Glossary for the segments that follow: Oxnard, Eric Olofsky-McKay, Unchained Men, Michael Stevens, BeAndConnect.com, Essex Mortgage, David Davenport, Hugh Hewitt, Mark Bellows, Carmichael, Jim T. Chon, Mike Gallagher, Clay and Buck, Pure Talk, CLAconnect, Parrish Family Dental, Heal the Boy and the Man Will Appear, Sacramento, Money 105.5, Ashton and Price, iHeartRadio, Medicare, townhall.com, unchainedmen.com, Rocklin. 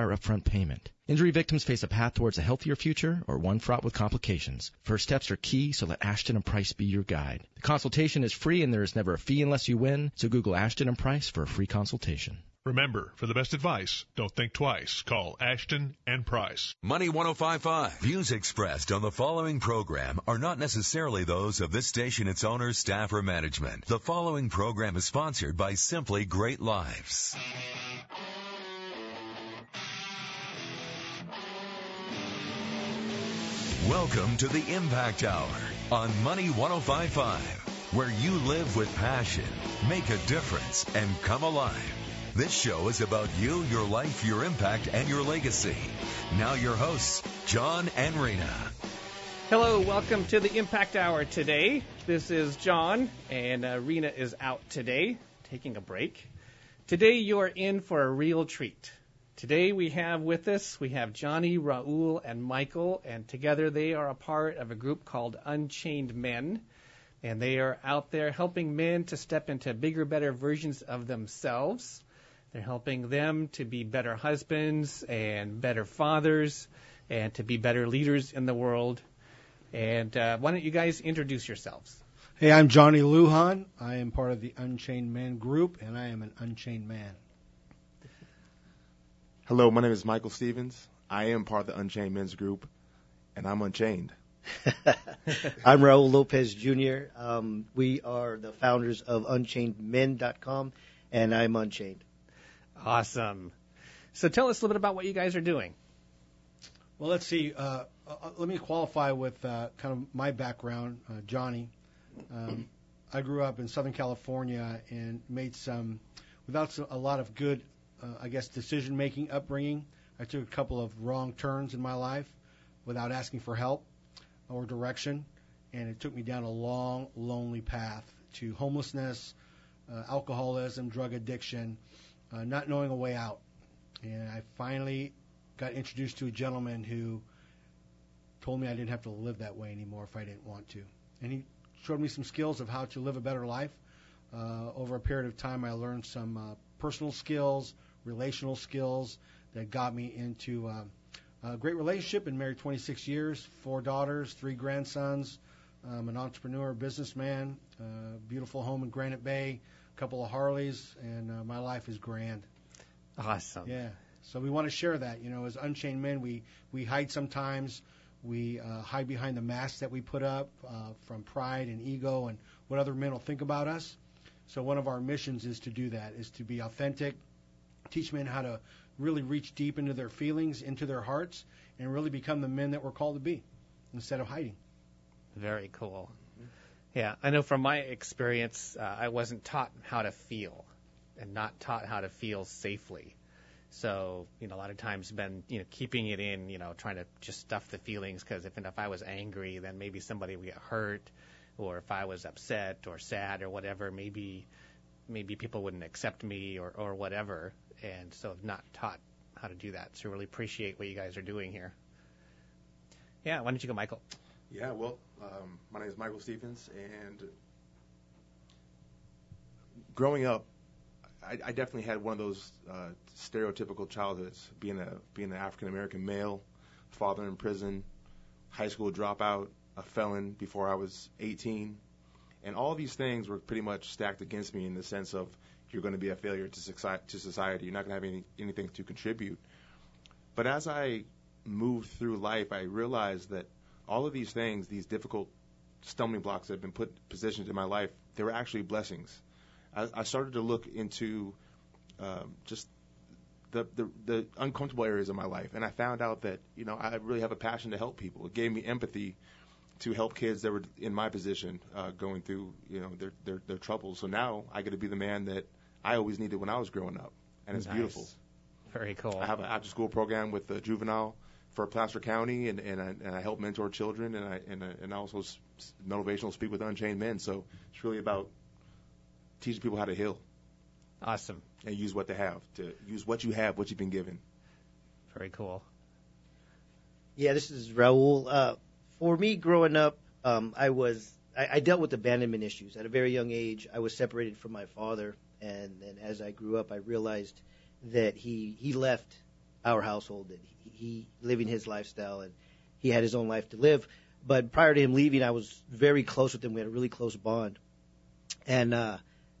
require upfront payment. Injury victims face a path towards a healthier future or one fraught with complications. First steps are key, so let Ashton and Price be your guide. The consultation is free and there is never a fee unless you win, so Google Ashton and Price for a free consultation. Remember, for the best advice, don't think twice. Call Ashton and Price. Money 105.5. Views expressed on the following program are not necessarily those of this station, its owners, staff, or management. The following program is sponsored by Simply Great Lives. Welcome to the Impact Hour on Money 105.5, where you live with passion, make a difference, and come alive. This show is about you, your life, your impact, and your legacy. Now your hosts, John and Rena. Hello, welcome to the Impact Hour today. This is John, and Rena is out today, taking a break. Today you are in for a real treat. Today we have Johnny, Raul, and Michael, and together they are a part of a group called Unchained Men. And they are out there helping men to step into bigger, better versions of themselves. They're helping them to be better husbands and better fathers and to be better leaders in the world. And why don't you guys introduce yourselves? Hey, I'm Johnny Lujan. I am part of the Unchained Men group, and I am an Unchained Man. Hello, my name is Michael Stevens. I am part of the Unchained Men's group, and I'm unchained. I'm Raul Lopez, Jr. We are the founders of unchainedmen.com, and I'm unchained. Awesome. So tell us a little bit about what you guys are doing. Well, let's see. Let me qualify with kind of my background, Johnny. I grew up in Southern California and made some, without a lot of good, decision-making upbringing. I took a couple of wrong turns in my life without asking for help or direction, and it took me down a long, lonely path to homelessness, alcoholism, drug addiction, not knowing a way out. And I finally got introduced to a gentleman who told me I didn't have to live that way anymore if I didn't want to. And he showed me some skills of how to live a better life. Over a period of time, I learned some personal skills, relational skills that got me into a great relationship. Been married 26 years, 4 daughters, 3 grandsons. I'm an entrepreneur, businessman, beautiful home in Granite Bay, couple of Harleys, and my life is grand. Awesome. Yeah. So we want to share that. You know, as Unchained Men, we hide sometimes. We hide behind the masks that we put up from pride and ego and what other men will think about us. So one of our missions is to do that, is to be authentic, teach men how to really reach deep into their feelings, into their hearts, and really become the men that we're called to be instead of hiding. Very cool. Yeah, I know from my experience, I wasn't taught how to feel and not taught how to feel safely. So, you know, a lot of times been, you know, keeping it in, you know, trying to just stuff the feelings because if I was angry, then maybe somebody would get hurt, or if I was upset or sad or whatever, maybe people wouldn't accept me or whatever. And so I've not taught how to do that. So I really appreciate what you guys are doing here. Yeah, why don't you go, Michael? Yeah, well, my name is Michael Stevens, and growing up, I definitely had one of those stereotypical childhoods, being an African-American male, father in prison, high school dropout, a felon before I was 18, and all these things were pretty much stacked against me in the sense of you're going to be a failure to society, you're not going to have anything to contribute. But as I moved through life, I realized that all of these things, these difficult stumbling blocks that have been positioned in my life, they were actually blessings. I started to look into just the uncomfortable areas of my life, and I found out that, you know, I really have a passion to help people. It gave me empathy to help kids that were in my position going through, you know, their troubles. So now I get to be the man that I always needed when I was growing up, and it's nice. Beautiful. Very cool. I have an after-school program with the juvenile for Placer County, and I help mentor children, and I also motivational speak with Unchained Men. So it's really about teaching people how to heal. Awesome. And use what they have to use what you have, what you've been given. Very cool. Yeah, this is Raul. For me, growing up, I dealt with abandonment issues at a very young age. I was separated from my father, and as I grew up, I realized that he left our household, and he living his lifestyle, and he had his own life to live. But prior to him leaving, I was very close with him. We had a really close bond. And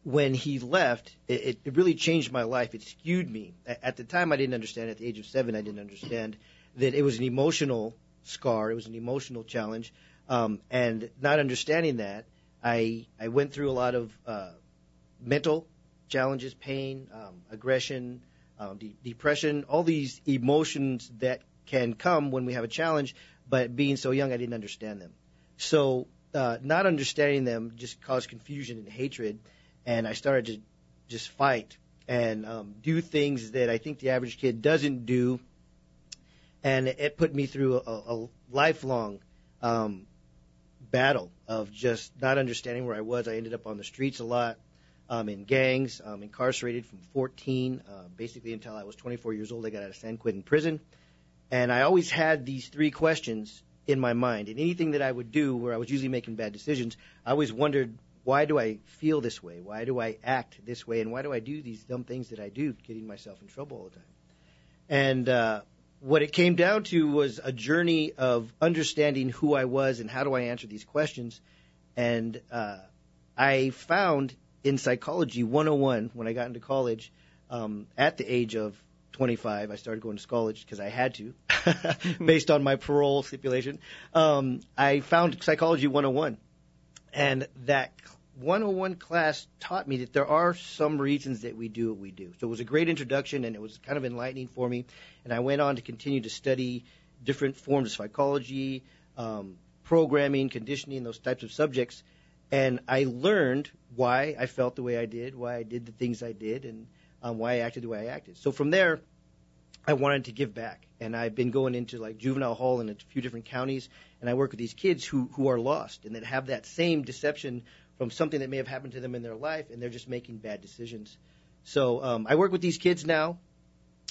when he left, it really changed my life. It skewed me. At the time, I didn't understand. At the age of 7, I didn't understand that it was an emotional scar. It was an emotional challenge. And not understanding that, I went through a lot of mental challenges, pain, aggression, depression, all these emotions that can come when we have a challenge. But being so young, I didn't understand them. So not understanding them just caused confusion and hatred. And I started to just fight and do things that I think the average kid doesn't do. And it put me through a lifelong battle of just not understanding where I was. I ended up on the streets a lot, in gangs, incarcerated from 14, basically until I was 24 years old. I got out of San Quentin prison. And I always had these three questions in my mind. And anything that I would do where I was usually making bad decisions, I always wondered, why do I feel this way? Why do I act this way? And why do I do these dumb things that I do, getting myself in trouble all the time? And what it came down to was a journey of understanding who I was and how do I answer these questions. And I found in Psychology 101, when I got into college, at the age of 25, I started going to college because I had to, based on my parole stipulation. I found Psychology 101. And that 101 class taught me that there are some reasons that we do what we do. So it was a great introduction, and it was kind of enlightening for me. And I went on to continue to study different forms of psychology, programming, conditioning, those types of subjects. And I learned why I felt the way I did, why I did the things I did, and why I acted the way I acted. So from there, I wanted to give back. And I've been going into like juvenile hall in a few different counties, and I work with these kids who are lost and that have that same deception from something that may have happened to them in their life, and they're just making bad decisions. So I work with these kids now.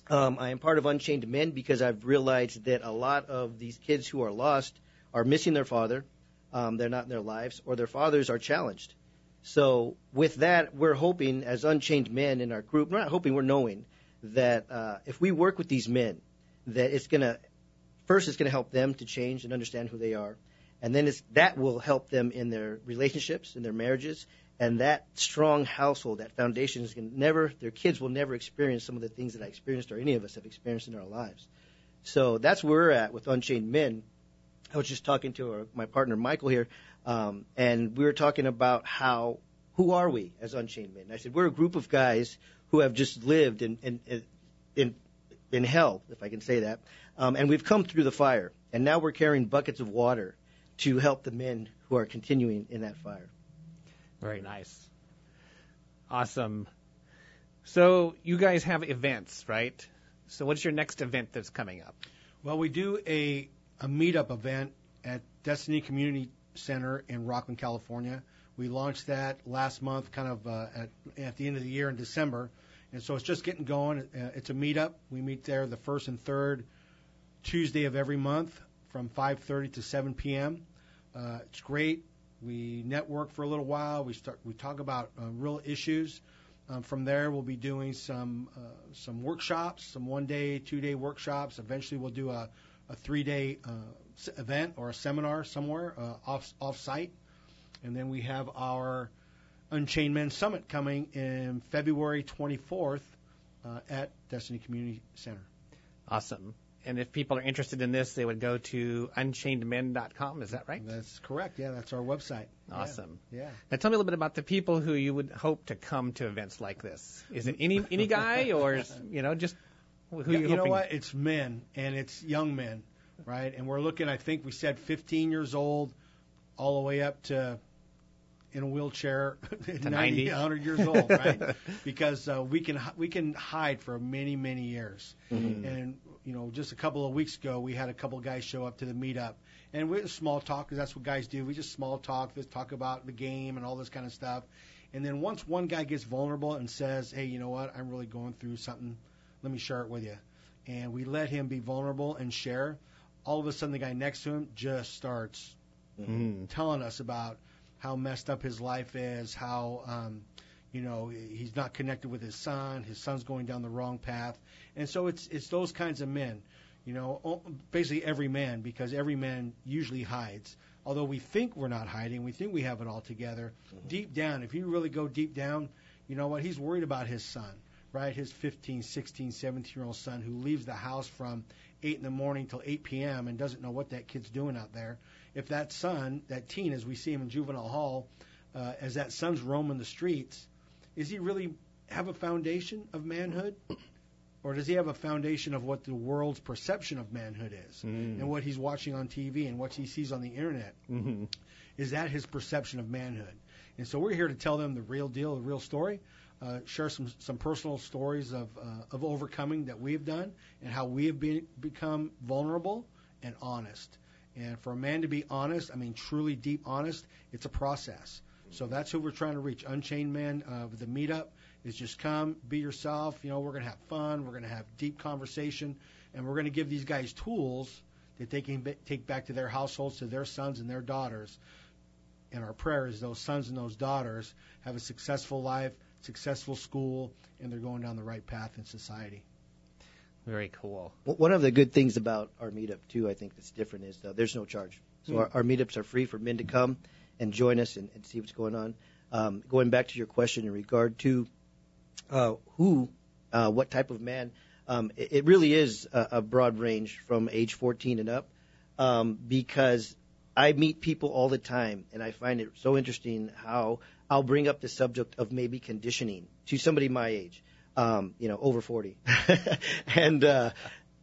I am part of Unchained Men because I've realized that a lot of these kids who are lost are missing their father. They're not in their lives, or their fathers are challenged. So with that, we're hoping as Unchained Men in our group, we're not hoping, we're knowing that if we work with these men, that it's going to, first it's going to help them to change and understand who they are. And then that will help them in their relationships, in their marriages. And that strong household, that foundation is going to never, their kids will never experience some of the things that I experienced or any of us have experienced in our lives. So that's where we're at with Unchained Men. I was just talking to my partner, Michael, here, and we were talking about who are we as Unchained Men? And I said, we're a group of guys who have just lived in hell, if I can say that, and we've come through the fire, and now we're carrying buckets of water to help the men who are continuing in that fire. Very nice. Awesome. So you guys have events, right? So what's your next event that's coming up? Well, we do a meetup event at Destiny Community Center in Rocklin, California. We launched that last month, kind of at the end of the year in December. And so it's just getting going. It's a meetup. We meet there the first and third Tuesday of every month from 5:30 to 7 p.m. It's great. We network for a little while. We talk about real issues. From there, we'll be doing some workshops, some one-day, two-day workshops. Eventually, we'll do a three-day event or a seminar somewhere off-site. And then we have our Unchained Men Summit coming in February 24th at Destiny Community Center. Awesome. And if people are interested in this, they would go to unchainedmen.com. Is that right? That's correct. Yeah, that's our website. Awesome. Yeah. Now tell me a little bit about the people who you would hope to come to events like this. Is it any guy or, just who you're hoping? You know what? It's men, and it's young men, right? And we're looking, I think we said 15 years old all the way up to – in a wheelchair, 90, 100 years old, right? Because we can hide for many, many years. Mm-hmm. And, just a couple of weeks ago, we had a couple of guys show up to the meetup. And we had small talk, because that's what guys do. We just small talk, just talk about the game and all this kind of stuff. And then once one guy gets vulnerable and says, hey, you know what, I'm really going through something. Let me share it with you. And we let him be vulnerable and share. All of a sudden, the guy next to him just starts telling us about how messed up his life is, how You know, he's not connected with his son. His son's going down the wrong path. And so it's those kinds of men, you know, basically every man, because every man usually hides. Although we think we're not hiding, we think we have it all together. Mm-hmm. Deep down, if you really go deep down, you know what? He's worried about his son, right? His 15, 16, 17-year-old son who leaves the house from 8 in the morning till 8 p.m. and doesn't know what that kid's doing out there. If that son, that teen, as we see him in juvenile hall, as that son's roaming the streets, is he really have a foundation of manhood? Or does he have a foundation of what the world's perception of manhood is and what he's watching on TV and what he sees on the Internet? Mm-hmm. Is that his perception of manhood? And so we're here to tell them the real deal, the real story, share some personal stories of overcoming that we've done and how we have become vulnerable and honest. And for a man to be honest, I mean truly deep honest, it's a process. So that's who we're trying to reach. Unchained Men, the meetup is just come, be yourself. You know, we're going to have fun. We're going to have deep conversation. And we're going to give these guys tools that they can take back to their households, to their sons and their daughters. And our prayer is those sons and those daughters have a successful life, successful school, and they're going down the right path in society. Very cool. Well, one of the good things about our meetup, too, I think that's different is there's no charge. So our meetups are free for men to come and join us and see what's going on. Going back to your question in regard to what type of man, it really is a broad range from age 14 and up because I meet people all the time, and I find it so interesting how I'll bring up the subject of maybe conditioning to somebody my age, over 40. And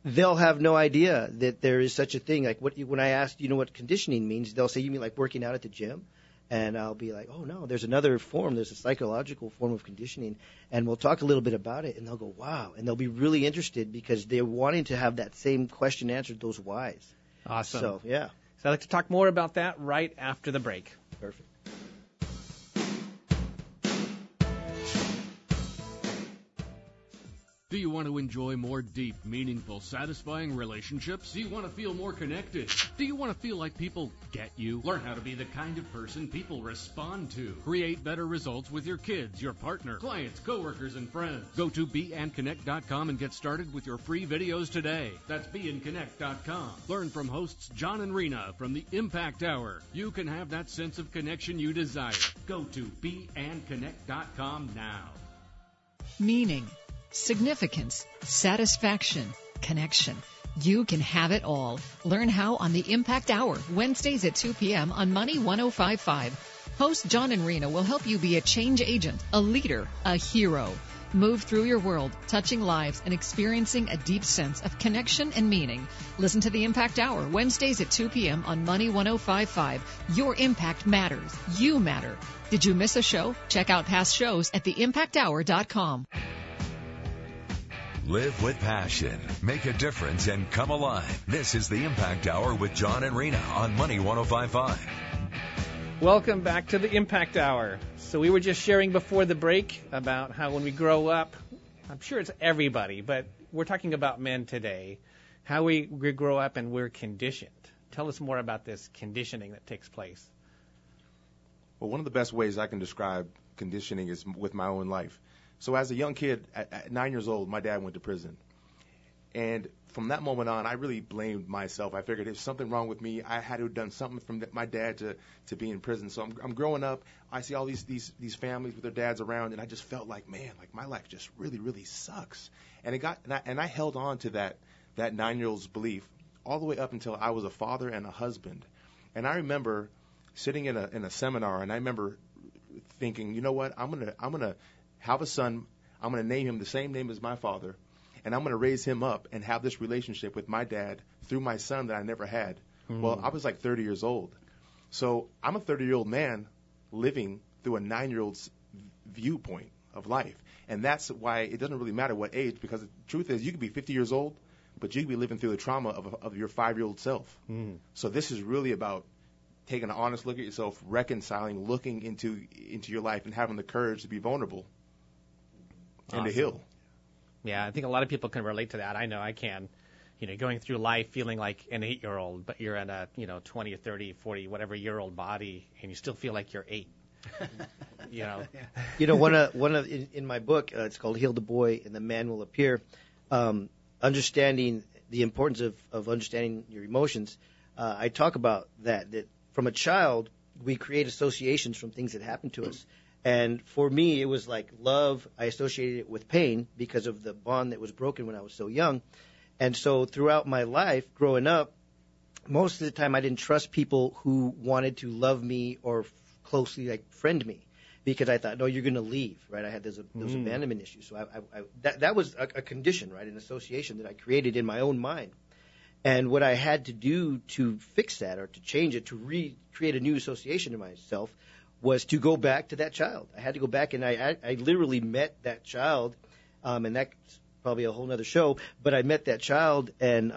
they'll have no idea that there is such a thing. Like when I ask, what conditioning means, they'll say, you mean like working out at the gym? And I'll be like, oh, no, there's another form. There's a psychological form of conditioning. And we'll talk a little bit about it, and they'll go, wow. And they'll be really interested because they're wanting to have that same question answered, those whys. Awesome. So, yeah. So I'd like to talk more about that right after the break. Perfect. Do you want to enjoy more deep, meaningful, satisfying relationships? Do you want to feel more connected? Do you want to feel like people get you? Learn how to be the kind of person people respond to. Create better results with your kids, your partner, clients, coworkers, and friends. Go to BeAndConnect.com and get started with your free videos today. That's BeAndConnect.com. Learn from hosts John and Rena from The Impact Hour. You can have that sense of connection you desire. Go to BeAndConnect.com now. Meaning. Significance, satisfaction, connection. You can have it all. Learn how on The Impact Hour, Wednesdays at 2 p.m. on Money 105.5. Host John and Rena will help you be a change agent, a leader, a hero. Move through your world, touching lives and experiencing a deep sense of connection and meaning. Listen to The Impact Hour, Wednesdays at 2 p.m. on Money 105.5. Your impact matters. You matter. Did you miss a show? Check out past shows at theimpacthour.com. Live with passion. Make a difference and come alive. This is The Impact Hour with John and Rena on Money 105.5. Welcome back to The Impact Hour. So we were just sharing before the break about how when we grow up, I'm sure it's everybody, but we're talking about men today, how we grow up and we're conditioned. Tell us more about this conditioning that takes place. Well, one of the best ways I can describe conditioning is with my own life. So as a young kid, at 9 years old, my dad went to prison. And from that moment on, I really blamed myself. I figured there's something wrong with me. I had to have done something from my dad to be in prison. So I'm growing up. I see all these families with their dads around, and I just felt like, man, like my life just really, really sucks. And I held on to that 9-year-old's belief all the way up until I was a father and a husband. And I remember sitting in a seminar, and I remember thinking, you know what, I'm gonna have a son, I'm going to name him the same name as my father, and I'm going to raise him up and have this relationship with my dad through my son that I never had. Mm. Well, I was like 30 years old. So I'm a 30-year-old man living through a 9-year-old's viewpoint of life. And that's why it doesn't really matter what age, because the truth is you could be 50 years old, but you could be living through the trauma of your 5-year-old self. Mm. So this is really about taking an honest look at yourself, reconciling, looking into your life, and having the courage to be vulnerable. Awesome. And to heal. Yeah, I think a lot of people can relate to that. I know I can. Going through life feeling like an 8-year-old, but you're in a 20 or 30, 40, whatever year old body, and you still feel like you're 8. You know, in my book, it's called "Heal the Boy and the Man Will Appear." Understanding the importance of understanding your emotions, I talk about that from a child we create associations from things that happen to us. And for me, it was like love. I associated it with pain because of the bond that was broken when I was so young. And so throughout my life, growing up, most of the time I didn't trust people who wanted to love me or closely like friend me, because I thought, no, you're going to leave, right? I had those abandonment issues. So that was a condition, right, an association that I created in my own mind. And what I had to do to fix that or to change it, to recreate a new association to myself, was to go back to that child. I had to go back, and I literally met that child, and that's probably a whole other show, but I met that child, and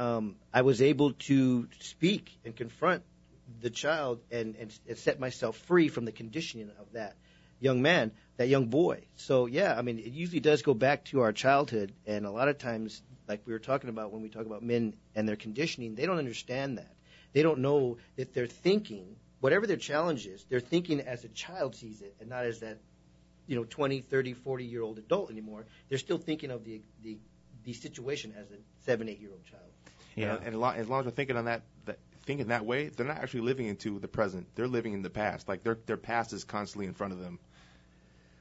I was able to speak and confront the child and set myself free from the conditioning of that young man, that young boy. So, yeah, I mean, it usually does go back to our childhood, and a lot of times, like we were talking about when we talk about men and their conditioning, they don't understand that. They don't know that they're thinking, whatever their challenge is, they're thinking as a child sees it and not as that, 20, 30, 40-year-old adult anymore. They're still thinking of the situation as a 7, 8-year-old child. Yeah, and as long as they're thinking on that thinking that way, they're not actually living into the present. They're living in the past. Like their past is constantly in front of them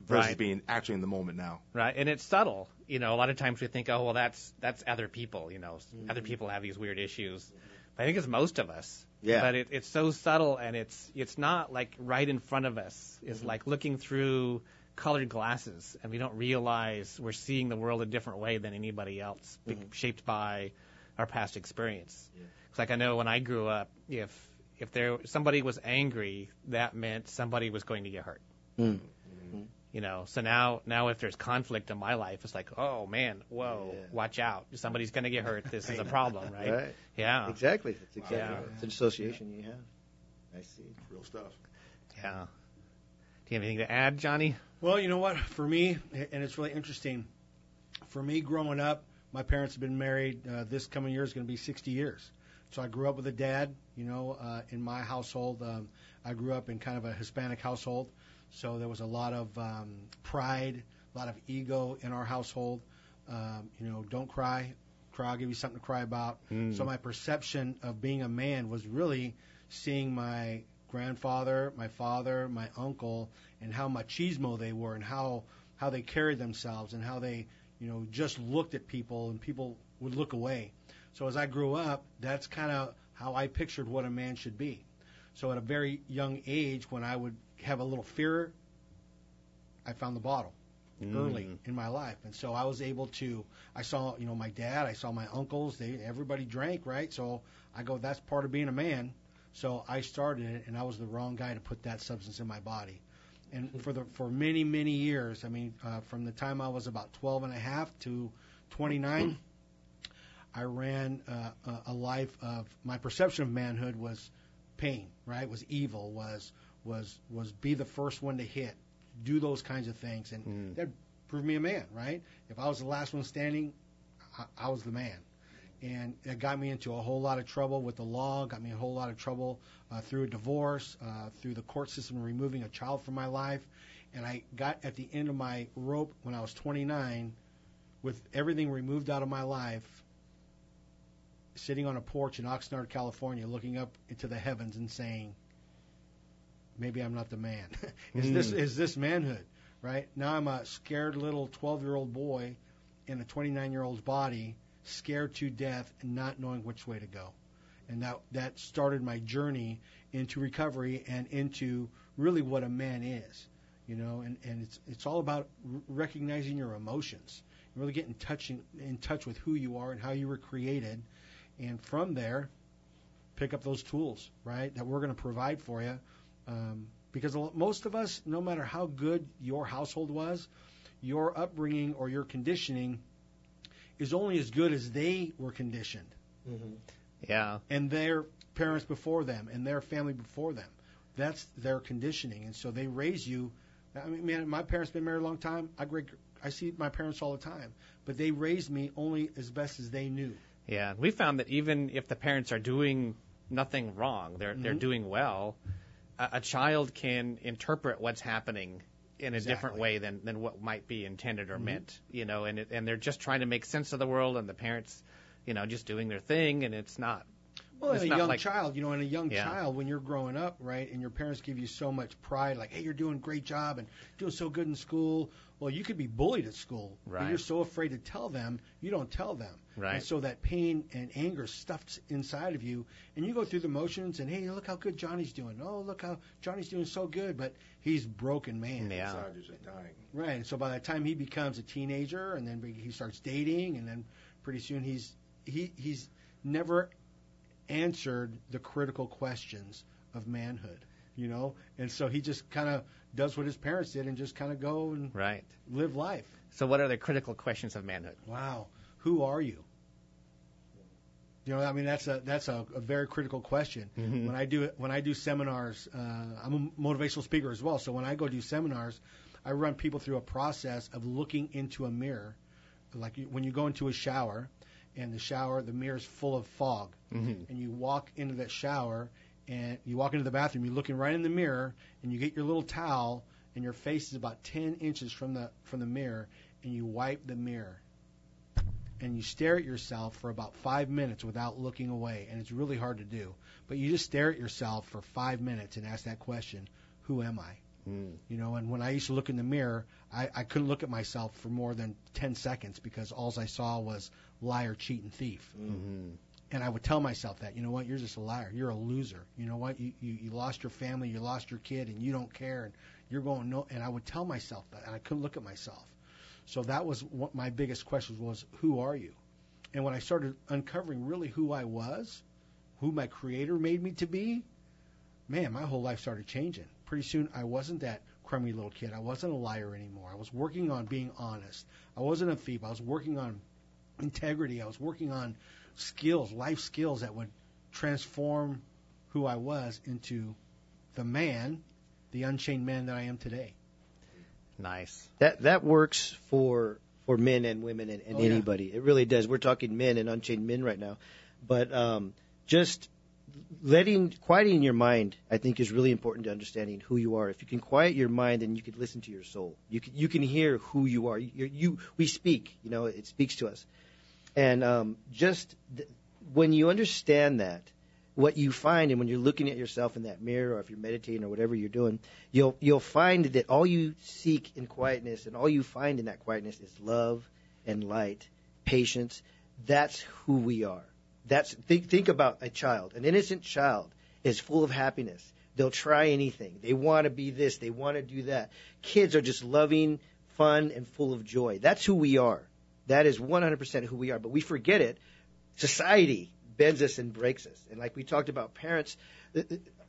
versus being actually in the moment now. Right, and it's subtle. A lot of times we think, oh, well, that's other people. Mm-hmm. Other people have these weird issues. Mm-hmm. But I think it's most of us. Yeah. But it's so subtle, and it's not like right in front of us. It's like looking through colored glasses, and we don't realize we're seeing the world a different way than anybody else, shaped by our past experience. Yeah. It's like I know when I grew up, if somebody was angry, that meant somebody was going to get hurt. Mm. Mm-hmm. So now if there's conflict in my life, it's like, oh man, whoa, watch out, somebody's going to get hurt. This is a problem, right? Right. Yeah, exactly. That's exactly. Wow. Yeah. It's an association you have. I see. Real stuff. Yeah. Do you have anything to add, Johnny? Well, you know what? For me, and it's really interesting. For me, growing up, my parents have been married. This coming year is going to be 60 years. So I grew up with a dad. In my household, I grew up in kind of a Hispanic household. So there was a lot of pride, a lot of ego in our household. Don't cry. I'll give you something to cry about. Mm. So my perception of being a man was really seeing my grandfather, my father, my uncle, and how machismo they were, and how they carried themselves, and how they, just looked at people, and people would look away. So as I grew up, that's kind of how I pictured what a man should be. So at a very young age, when I would have a little fear, I found the bottle early in my life. And so I was able to, I saw, my dad, I saw my uncles, everybody drank, right? So I go, that's part of being a man. So I started it, and I was the wrong guy to put that substance in my body. And for many, many years, I mean, from the time I was about 12 and a half to 29, I ran a life of, my perception of manhood was pain, right? Was evil, was be the first one to hit, do those kinds of things, and that proved me a man, right? If I was the last one standing, I was the man. And it got me into a whole lot of trouble with the law, got me a whole lot of trouble through a divorce, through the court system removing a child from my life. And I got at the end of my rope when I was 29 with everything removed out of my life, sitting on a porch in Oxnard, California, looking up into the heavens and saying, maybe I'm not the man. Is this manhood, right? Now I'm a scared little 12-year-old boy in a 29-year-old's body, scared to death and not knowing which way to go. And that started my journey into recovery and into really what a man is, and it's all about recognizing your emotions and really getting in touch with who you are and how you were created. And from there, pick up those tools, right, that we're going to provide for you. Because most of us, no matter how good your household was, your upbringing or your conditioning is only as good as they were conditioned. Mm-hmm. Yeah. And their parents before them and their family before them. That's their conditioning. And so they raise you. I mean, man, my parents have been married a long time. I see my parents all the time. But they raised me only as best as they knew. Yeah. We found that even if the parents are doing nothing wrong, they're doing well, a child can interpret what's happening in a different way than what might be intended or meant, you know, and they're just trying to make sense of the world, and the parents, you know, just doing their thing, and it's not. Well, it's a young child, you know, and a young child, when you're growing up, right, and your parents give you so much pride, like, hey, you're doing a great job and doing so good in school. Well, you could be bullied at school, but you're so afraid to tell them, you don't tell them. Right. And so that pain and anger stuffs inside of you, and you go through the motions, and, hey, look how good Johnny's doing. Oh, look how Johnny's doing so good, but he's broken man. Yeah. Inside you're just dying. Right, and so by the time he becomes a teenager, and then he starts dating, and then pretty soon he's never answered the critical questions of manhood, you know, and so he just kind of does what his parents did and just kind of go and live life. So what are the critical questions of manhood? Wow. Who are you? You know, I mean, that's a very critical question. Mm-hmm. When I do seminars, I'm a motivational speaker as well. So when I go do seminars, I run people through a process of looking into a mirror, like when you go into a shower. And the shower, the mirror's full of fog. Mm-hmm. And you walk into that shower, and you walk into the bathroom. You're looking right in the mirror, and you get your little towel, and your face is about 10 inches from the mirror, and you wipe the mirror. And you stare at yourself for about 5 minutes without looking away, and it's really hard to do. But you just stare at yourself for 5 minutes and ask that question, who am I? You know, and when I used to look in the mirror, I couldn't look at myself for more than 10 seconds because all I saw was liar, cheat, and thief. Mm-hmm. And I would tell myself that, you know what, you're just a liar. You're a loser. You know what, you lost your family, you lost your kid, and you don't care. And you're going, no. And I would tell myself that, and I couldn't look at myself. So that was what my biggest question was, who are you? And when I started uncovering really who I was, who my creator made me to be, man, my whole life started changing. Pretty soon, I wasn't that crummy little kid. I wasn't a liar anymore. I was working on being honest. I wasn't a thief. I was working on integrity. I was working on skills, life skills that would transform who I was into the man, the unchained man that I am today. Nice. That works for men and women and anybody. Yeah. It really does. We're talking men and unchained men right now. But just quieting your mind, I think, is really important to understanding who you are. If you can quiet your mind, then you can listen to your soul. You can hear who you are. We speak. You know, it speaks to us. And when you understand that, what you find, and when you're looking at yourself in that mirror, or if you're meditating or whatever you're doing, you'll find that all you seek in quietness, and all you find in that quietness, is love and light, patience. That's who we are. Think about a child. An innocent child is full of happiness. They'll try anything. They want to be this. They want to do that. Kids are just loving, fun, and full of joy. That's who we are. That is 100% who we are. But we forget it. Society bends us and breaks us. And like we talked about parents,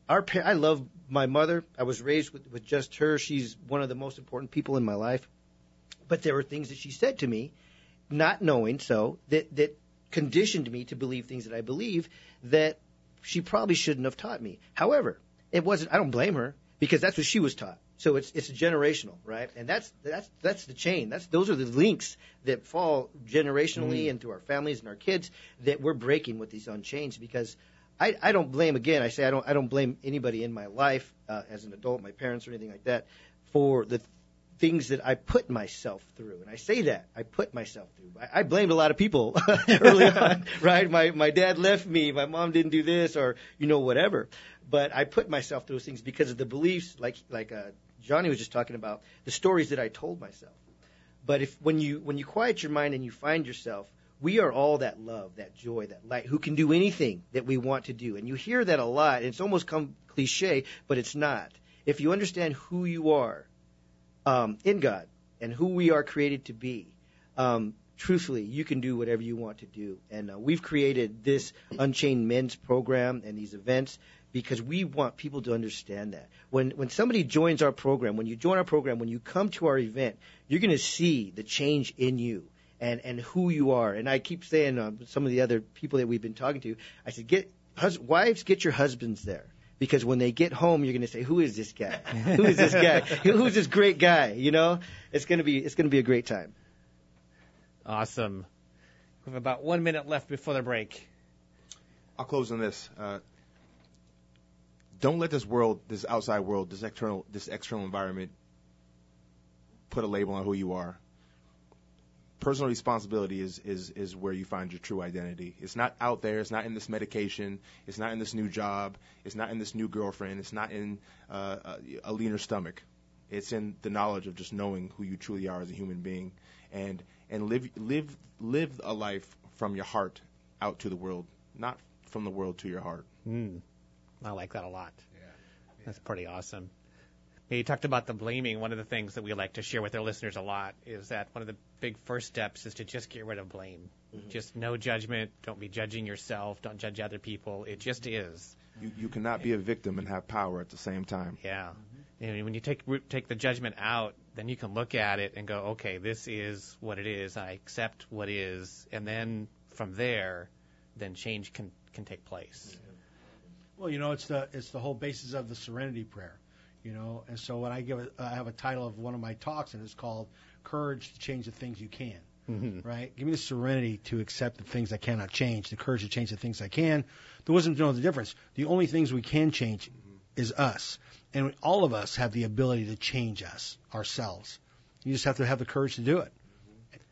I love my mother. I was raised with just her. She's one of the most important people in my life. But there were things that she said to me, not knowing so, that conditioned me to believe things that I believe that she probably shouldn't have taught me. However, I don't blame her because that's what she was taught. So it's generational, right? And that's the chain. Those are the links that fall generationally and through our families and our kids that we're breaking with these unchained because I don't blame, again, I say I don't blame anybody in my life as an adult, my parents or anything like that, for the things that I put myself through. And I say that, I put myself through. I blamed a lot of people early on, right? My dad left me, my mom didn't do this, or, you know, whatever. But I put myself through those things because of the beliefs, like Johnny was just talking about, the stories that I told myself. But when you quiet your mind and you find yourself, we are all that love, that joy, that light, who can do anything that we want to do. And you hear that a lot, and it's almost cliche, but it's not. If you understand who you are, in God and who we are created to be, truthfully, you can do whatever you want to do. And we've created this Unchained Men's program and these events because we want people to understand that. When somebody joins our program, when you join our program, when you come to our event, you're going to see the change in you and who you are. And I keep saying some of the other people that we've been talking to, I said, wives, get your husbands there. Because when they get home, you're going to say, "Who is this guy? Who is this guy? Who's this great guy?" You know, it's going to be a great time. Awesome. We have about 1 minute left before the break. I'll close on this. Don't let this world, this outside world, this external environment put a label on who you are. Personal responsibility is where you find your true identity. It's not out there. It's not in this medication. It's not in this new job. It's not in this new girlfriend. It's not in a leaner stomach. It's in the knowledge of just knowing who you truly are as a human being, and live a life from your heart out to the world, not from the world to your heart. Mm. I like that a lot. Yeah. That's pretty awesome. You talked about the blaming. One of the things that we like to share with our listeners a lot is that one of the big first steps is to just get rid of blame. Mm-hmm. Just no judgment. Don't be judging yourself. Don't judge other people. It just is. You cannot be a victim and have power at the same time. Yeah. Mm-hmm. And when you take the judgment out, then you can look at it and go, okay, this is what it is. I accept what is. And then from there, then change can take place. Well, it's the whole basis of the Serenity Prayer. And so when I have a title of one of my talks, and it's called "Courage to Change the Things You Can." Mm-hmm. Right? Give me the serenity to accept the things I cannot change, the courage to change the things I can, the wisdom to know the difference. The only things we can change is us, and all of us have the ability to change us ourselves. You just have to have the courage to do it,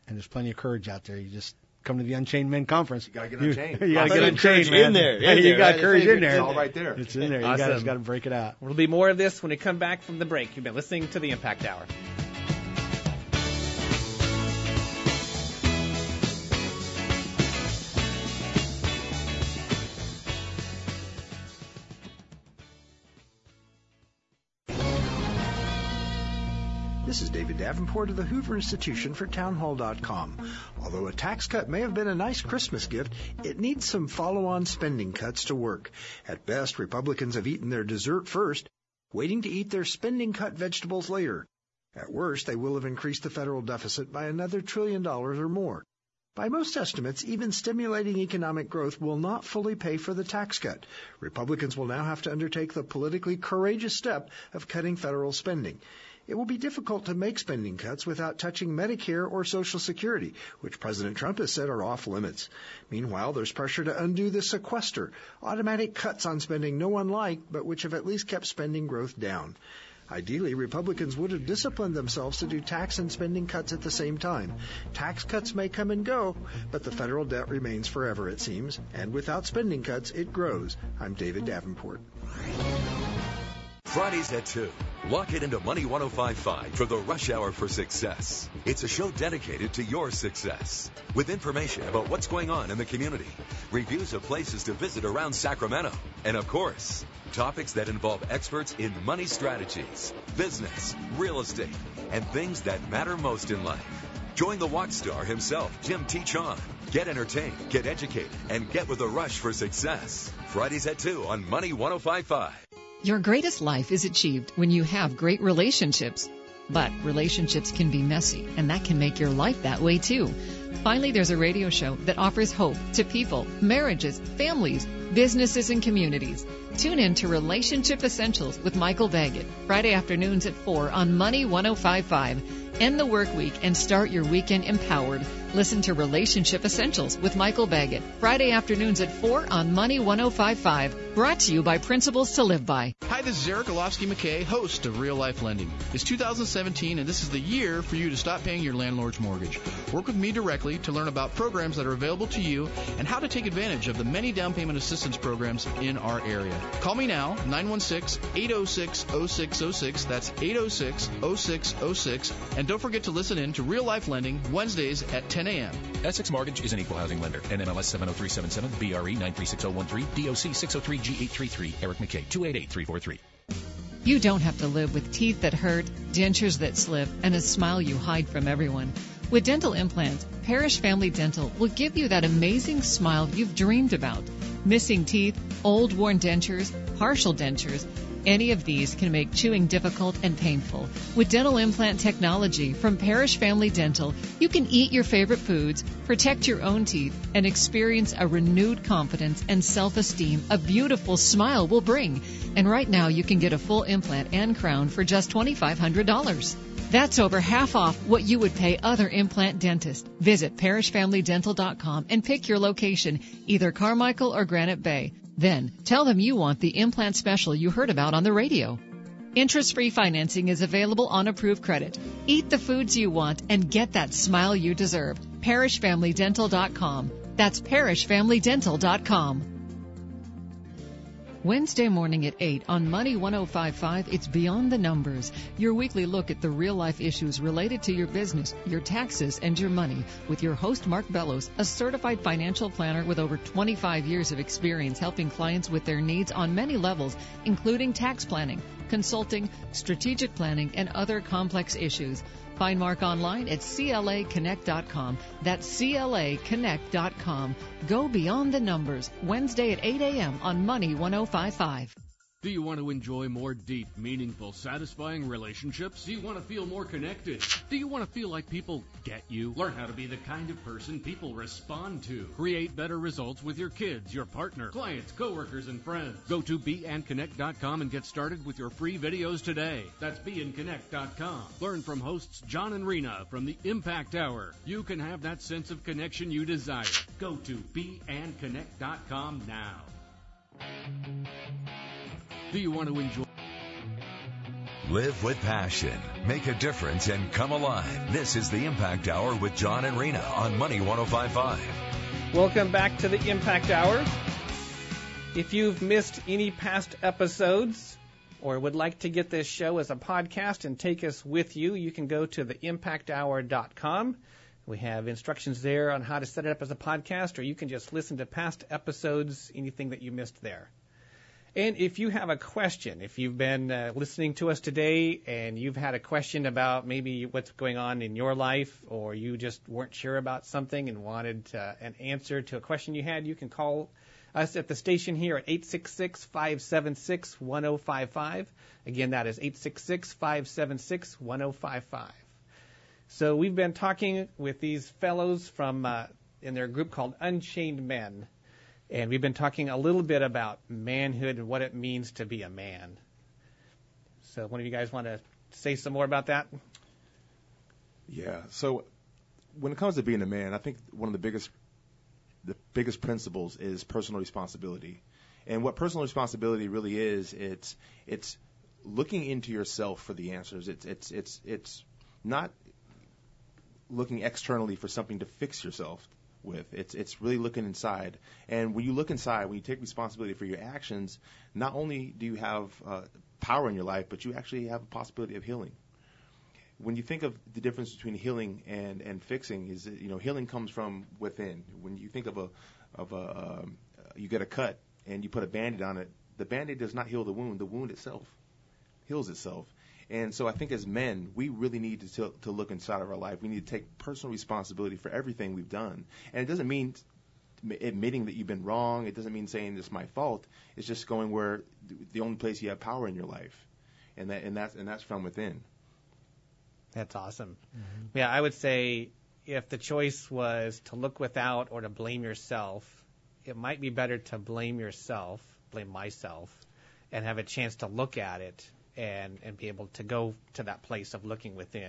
and there's plenty of courage out there. You just come to the Unchained Men Conference. You gotta get unchained. You gotta get unchained, man. You got courage in there. It's all right there. It's in there. Awesome. You guys got to break it out. There'll be more of this when we come back from the break. You've been listening to the Impact Hour. This is David Davenport of the Hoover Institution for townhall.com. Although a tax cut may have been a nice Christmas gift, it needs some follow-on spending cuts to work. At best, Republicans have eaten their dessert first, waiting to eat their spending cut vegetables later. At worst, they will have increased the federal deficit by another $1 trillion or more. By most estimates, even stimulating economic growth will not fully pay for the tax cut. Republicans will now have to undertake the politically courageous step of cutting federal spending. It will be difficult to make spending cuts without touching Medicare or Social Security, which President Trump has said are off limits. Meanwhile, there's pressure to undo the sequester, automatic cuts on spending no one liked, but which have at least kept spending growth down. Ideally, Republicans would have disciplined themselves to do tax and spending cuts at the same time. Tax cuts may come and go, but the federal debt remains forever, it seems, and without spending cuts, it grows. I'm David Davenport. Fridays at 2. Lock it into Money 105.5 for the Rush Hour for Success. It's a show dedicated to your success, with information about what's going on in the community, reviews of places to visit around Sacramento, and, of course, topics that involve experts in money strategies, business, real estate, and things that matter most in life. Join the Watch Star himself, Jim T. Chon. Get entertained, get educated, and get with the Rush for Success. Fridays at 2 on Money 105.5. Your greatest life is achieved when you have great relationships. But relationships can be messy, and that can make your life that way too. Finally, there's a radio show that offers hope to people, marriages, families, businesses, and communities. Tune in to Relationship Essentials with Michael Baggett, Friday afternoons at 4 on Money 105.5. End the work week and start your weekend empowered. Listen to Relationship Essentials with Michael Baggett, Friday afternoons at 4 on Money 105.5, brought to you by Principles to Live By. Hi, this is Eric Olofsky-McKay, host of Real Life Lending. It's 2017, and this is the year for you to stop paying your landlord's mortgage. Work with me directly to learn about programs that are available to you and how to take advantage of the many down payment assistance programs in our area. Call me now, 916-806-0606. That's 806-0606. And don't forget to listen in to Real Life Lending Wednesdays at 10 a.m. Essex Mortgage is an equal housing lender. NMLS 70377, BRE 936013, DOC 603G833. Eric McKay 288343. You don't have to live with teeth that hurt, dentures that slip, and a smile you hide from everyone. With dental implants, Parrish Family Dental will give you that amazing smile you've dreamed about. Missing teeth, old worn dentures, partial dentures, any of these can make chewing difficult and painful. With dental implant technology from Parrish Family Dental, you can eat your favorite foods, protect your own teeth, and experience a renewed confidence and self-esteem a beautiful smile will bring. And right now, you can get a full implant and crown for just $2,500. That's over half off what you would pay other implant dentists. Visit parrishfamilydental.com and pick your location, either Carmichael or Granite Bay. Then tell them you want the implant special you heard about on the radio. Interest-free financing is available on approved credit. Eat the foods you want and get that smile you deserve. ParishFamilyDental.com. That's ParishFamilyDental.com. Wednesday morning at 8 on Money 105.5, it's Beyond the Numbers, your weekly look at the real-life issues related to your business, your taxes, and your money, with your host, Mark Bellows, a certified financial planner with over 25 years of experience helping clients with their needs on many levels, including tax planning, consulting, strategic planning, and other complex issues. Find Mark online at CLAconnect.com. That's CLAconnect.com. Go beyond the numbers, Wednesday at 8 a.m. on Money 105.5. Do you want to enjoy more deep, meaningful, satisfying relationships? Do you want to feel more connected? Do you want to feel like people get you? Learn how to be the kind of person people respond to. Create better results with your kids, your partner, clients, coworkers, and friends. Go to BeAndConnect.com and get started with your free videos today. That's BeAndConnect.com. Learn from hosts John and Rena from The Impact Hour. You can have that sense of connection you desire. Go to BeAndConnect.com now. Do you want to enjoy? Live with passion, make a difference, and come alive. This is the Impact Hour with John and Rena on Money 105.5. Welcome back to the Impact Hour. If you've missed any past episodes or would like to get this show as a podcast and take us with you, you can go to theimpacthour.com. We have instructions there on how to set it up as a podcast, or you can just listen to past episodes, anything that you missed there. And if you have a question, if you've been listening to us today and you've had a question about maybe what's going on in your life, or you just weren't sure about something and wanted an answer to a question you had, you can call us at the station here at 866-576-1055. Again, that is 866-576-1055. So we've been talking with these fellows from in their group called Unchained Men. And we've been talking a little bit about manhood and what it means to be a man. So one of you guys want to say some more about that? Yeah. So when it comes to being a man, I think one of the biggest principles is personal responsibility. And what personal responsibility really is, it's looking into yourself for the answers. It's not looking externally for something to fix yourself with. It's really looking inside. And when you look inside, when you take responsibility for your actions, not only do you have power in your life, but you actually have a possibility of healing. When you think of the difference between healing and fixing, is that, healing comes from within. When you think of you get a cut and you put a Band-Aid on it, the Band-Aid does not heal the wound. The wound itself heals itself. And so I think as men, we really need to look inside of our life. We need to take personal responsibility for everything we've done. And it doesn't mean admitting that you've been wrong. It doesn't mean saying it's my fault. It's just going where the only place you have power in your life, and that's from within. That's awesome. Mm-hmm. Yeah, I would say if the choice was to look without or to blame yourself, it might be better to blame myself, and have a chance to look at it and be able to go to that place of looking within.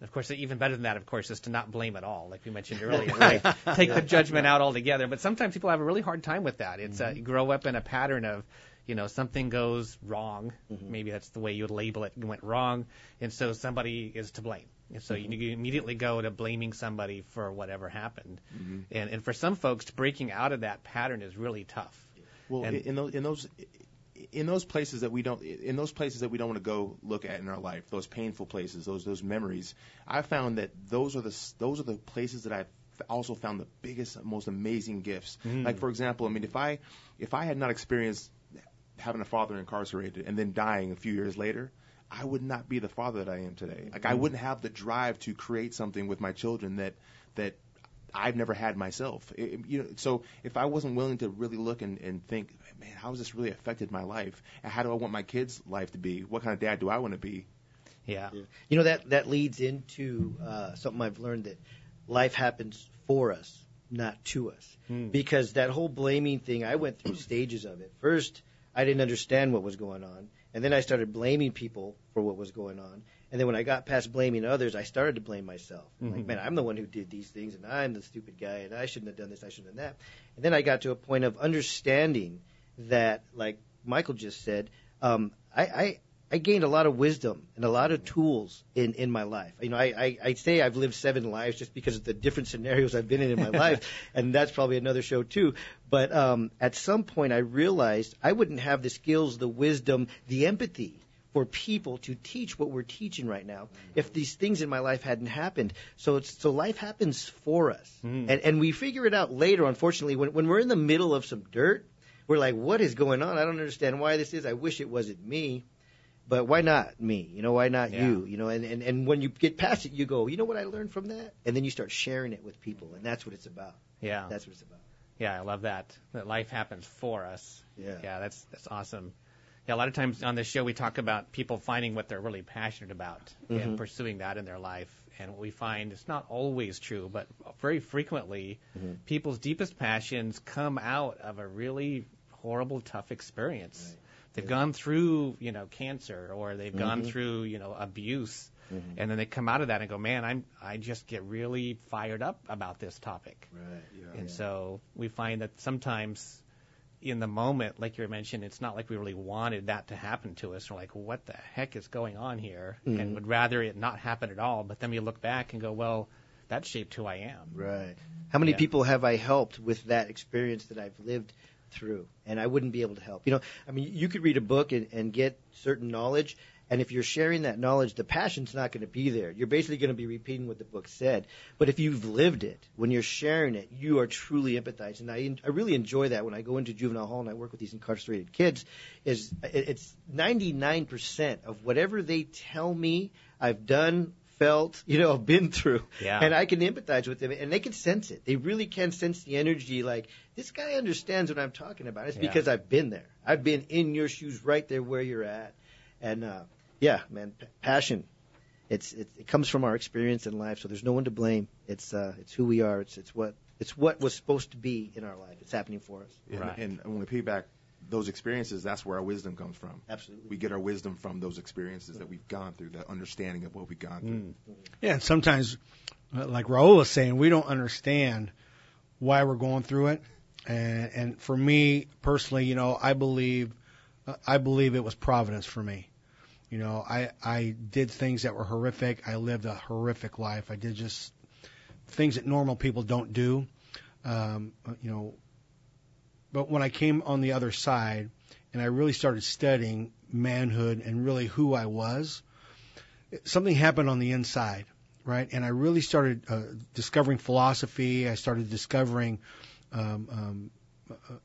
And of course, even better than that, of course, is to not blame at all, like we mentioned earlier. Right? Take the judgment out altogether. But sometimes people have a really hard time with that. It's you grow up in a pattern of, something goes wrong. Mm-hmm. Maybe that's the way you would label it. It went wrong, and so somebody is to blame. And so you immediately go to blaming somebody for whatever happened. Mm-hmm. And for some folks, breaking out of that pattern is really tough. Well, and in those places that we don't want to go look at in our life, those painful places, those memories, I found that those are the places that I've also found the biggest, most amazing gifts. Mm. Like, for example, if I had not experienced having a father incarcerated and then dying a few years later, I would not be the father that I am today. Like, I wouldn't have the drive to create something with my children that I've never had myself. So if I wasn't willing to really look and think, man, how has this really affected my life? And how do I want my kids' life to be? What kind of dad do I want to be? Yeah. That leads into something I've learned, that life happens for us, not to us. Hmm. Because that whole blaming thing, I went through stages of it. First, I didn't understand what was going on. And then I started blaming people for what was going on. And then when I got past blaming others, I started to blame myself. Mm-hmm. Like, man, I'm the one who did these things, and I'm the stupid guy, and I shouldn't have done this, I shouldn't have done that. And then I got to a point of understanding that, like Michael just said, I gained a lot of wisdom and a lot of tools in my life. You know, I say I've lived 7 lives just because of the different scenarios I've been in my life, and that's probably another show too. But at some point I realized I wouldn't have the skills, the wisdom, the empathy for people to teach what we're teaching right now if these things in my life hadn't happened. So life happens for us, and we figure it out later, unfortunately, when we're in the middle of some dirt. We're like, what is going on? I don't understand why this is. I wish it wasn't me. But why not me? You know, why not you? You know, and when you get past it, you go, you know what I learned from that? And then you start sharing it with people, and that's what it's about. Yeah. That's what it's about. Yeah, I love that. That life happens for us. Yeah. Yeah, that's awesome. Yeah, a lot of times on this show we talk about people finding what they're really passionate about and pursuing that in their life. And what we find, it's not always true, but very frequently, people's deepest passions come out of a really horrible, tough experience. Right. They've gone through, you know, cancer, or they've gone through, you know, abuse, and then they come out of that and go, man, I just get really fired up about this topic. Right. Yeah. And so we find that sometimes in the moment, like you mentioned, it's not like we really wanted that to happen to us. We're like, what the heck is going on here? And would rather it not happen at all. But then we look back and go, well, that shaped who I am. Right. How many people have I helped with that experience that I've lived through, and I wouldn't be able to help? You know, I mean, you could read a book and get certain knowledge, and if you're sharing that knowledge, the passion's not going to be there. You're basically going to be repeating what the book said. But if you've lived it, when you're sharing it, you are truly empathizing. And I really enjoy that when I go into juvenile hall and I work with these incarcerated kids. It's 99% of whatever they tell me I've done, felt, you know, been through, and I can empathize with them, and they can sense it. They really can sense the energy, like, this guy understands what I'm talking about. It's because I've been there. I've been in your shoes right there where you're at. And, yeah, man, passion, it comes from our experience in life, so there's no one to blame. It's who we are. It's what was supposed to be in our life. It's happening for us. And when we pay back those experiences, that's where our wisdom comes from. Absolutely. We get our wisdom from those experiences that we've gone through, that understanding of what we've gone through. Yeah, and sometimes, like Raul was saying, we don't understand why we're going through it. And for me personally, you know, I believe it was providence for me. You know, I did things that were horrific. I lived a horrific life. I did just things that normal people don't do, you know. But when I came on the other side and I really started studying manhood and really who I was, something happened on the inside, right? And I really started discovering philosophy. I started discovering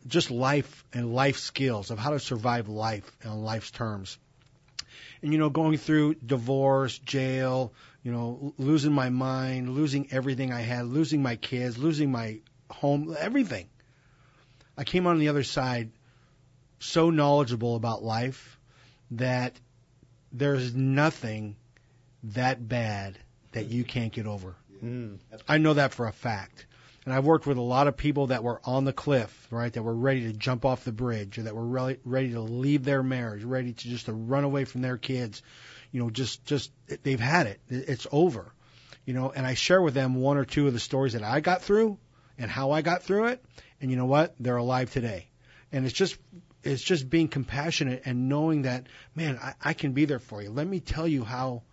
just life and life skills of how to survive life on life's terms. And, you know, going through divorce, jail, you know, losing my mind, losing everything I had, losing my kids, losing my home, everything. I came on the other side so knowledgeable about life that there's nothing that bad that you can't get over. Yeah. I know that for a fact. And I've worked with a lot of people that were on the cliff, right, that were ready to jump off the bridge, or that were ready to leave their marriage, ready to just to run away from their kids. You know, just they've had it. It's over. You know, and I share with them one or two of the stories that I got through and how I got through it. And you know what? They're alive today. And it's just being compassionate and knowing that, man, I can be there for you. Let me tell you how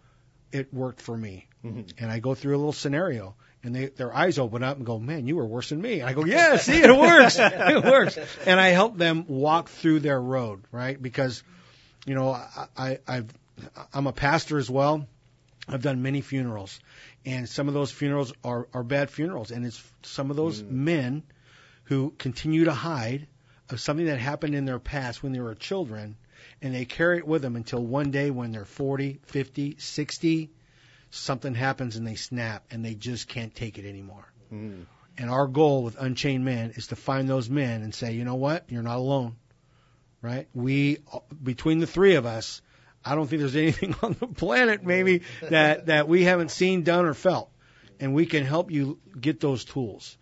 it worked for me. Mm-hmm. And I go through a little scenario, and their eyes open up and go, man, you were worse than me. And I go, yeah, see, it works. It works. And I help them walk through their road, right? Because, you know, I'm a pastor as well. I've done many funerals. And some of those funerals are bad funerals. And it's some of those men who continue to hide of something that happened in their past when they were children, and they carry it with them until one day when they're 40, 50, 60, something happens and they snap and they just can't take it anymore. Mm. And our goal with Unchained Men is to find those men and say, you know what? You're not alone, right? We, between the three of us, I don't think there's anything on the planet maybe that we haven't seen, done, or felt. And we can help you get those tools,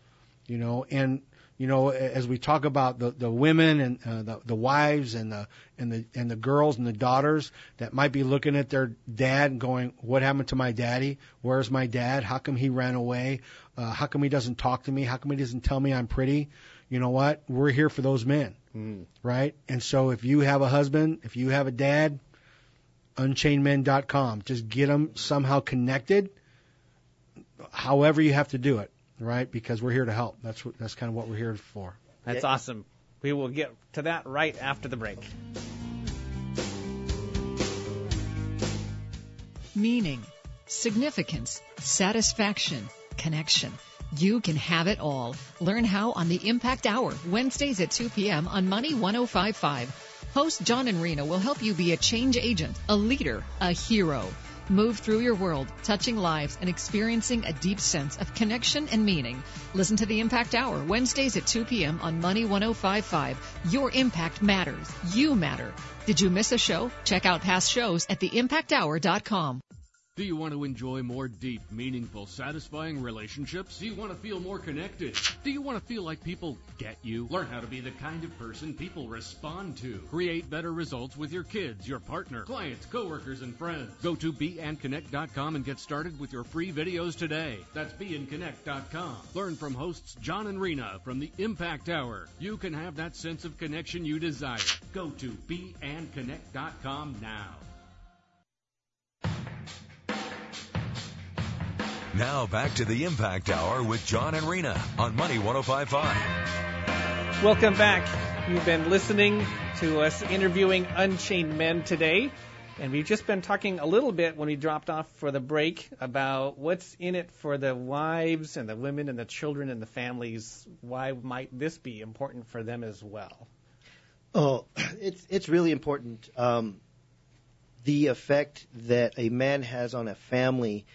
you know, and you know, as we talk about the women and the wives and the girls and the daughters that might be looking at their dad and going, what happened to my daddy? Where's my dad? How come he ran away? How come he doesn't talk to me? How come he doesn't tell me I'm pretty? you know what, we're here for those men, right? And so if you have a husband, if you have a dad, unchainedmen.com. Just get them somehow connected, however you have to do it, right? Because we're here to help. That's kind of what we're here for. That's awesome. We will get to that right after the break. Meaning, significance, satisfaction, connection. You can have it all. Learn how on The Impact Hour, Wednesdays at 2 p.m. on Money 105.5. Host John and Rena will help you be a change agent, a leader, a hero. Move through your world, touching lives and experiencing a deep sense of connection and meaning. Listen to The Impact Hour, Wednesdays at 2 p.m. on Money 105.5. Your impact matters. You matter. Did you miss a show? Check out past shows at theimpacthour.com. Do you want to enjoy more deep, meaningful, satisfying relationships? Do you want to feel more connected? Do you want to feel like people get you? Learn how to be the kind of person people respond to. Create better results with your kids, your partner, clients, coworkers, and friends. Go to BeAndConnect.com and get started with your free videos today. That's BeAndConnect.com. Learn from hosts John and Rena from The Impact Hour. You can have that sense of connection you desire. Go to BeAndConnect.com now. Now back to The Impact Hour with John and Rena on Money 105.5. Welcome back. You've been listening to us interviewing Unchained Men today, and we've just been talking a little bit when we dropped off for the break about what's in it for the wives and the women and the children and the families. Why might this be important for them as well? Oh, it's really important. The effect that a man has on a family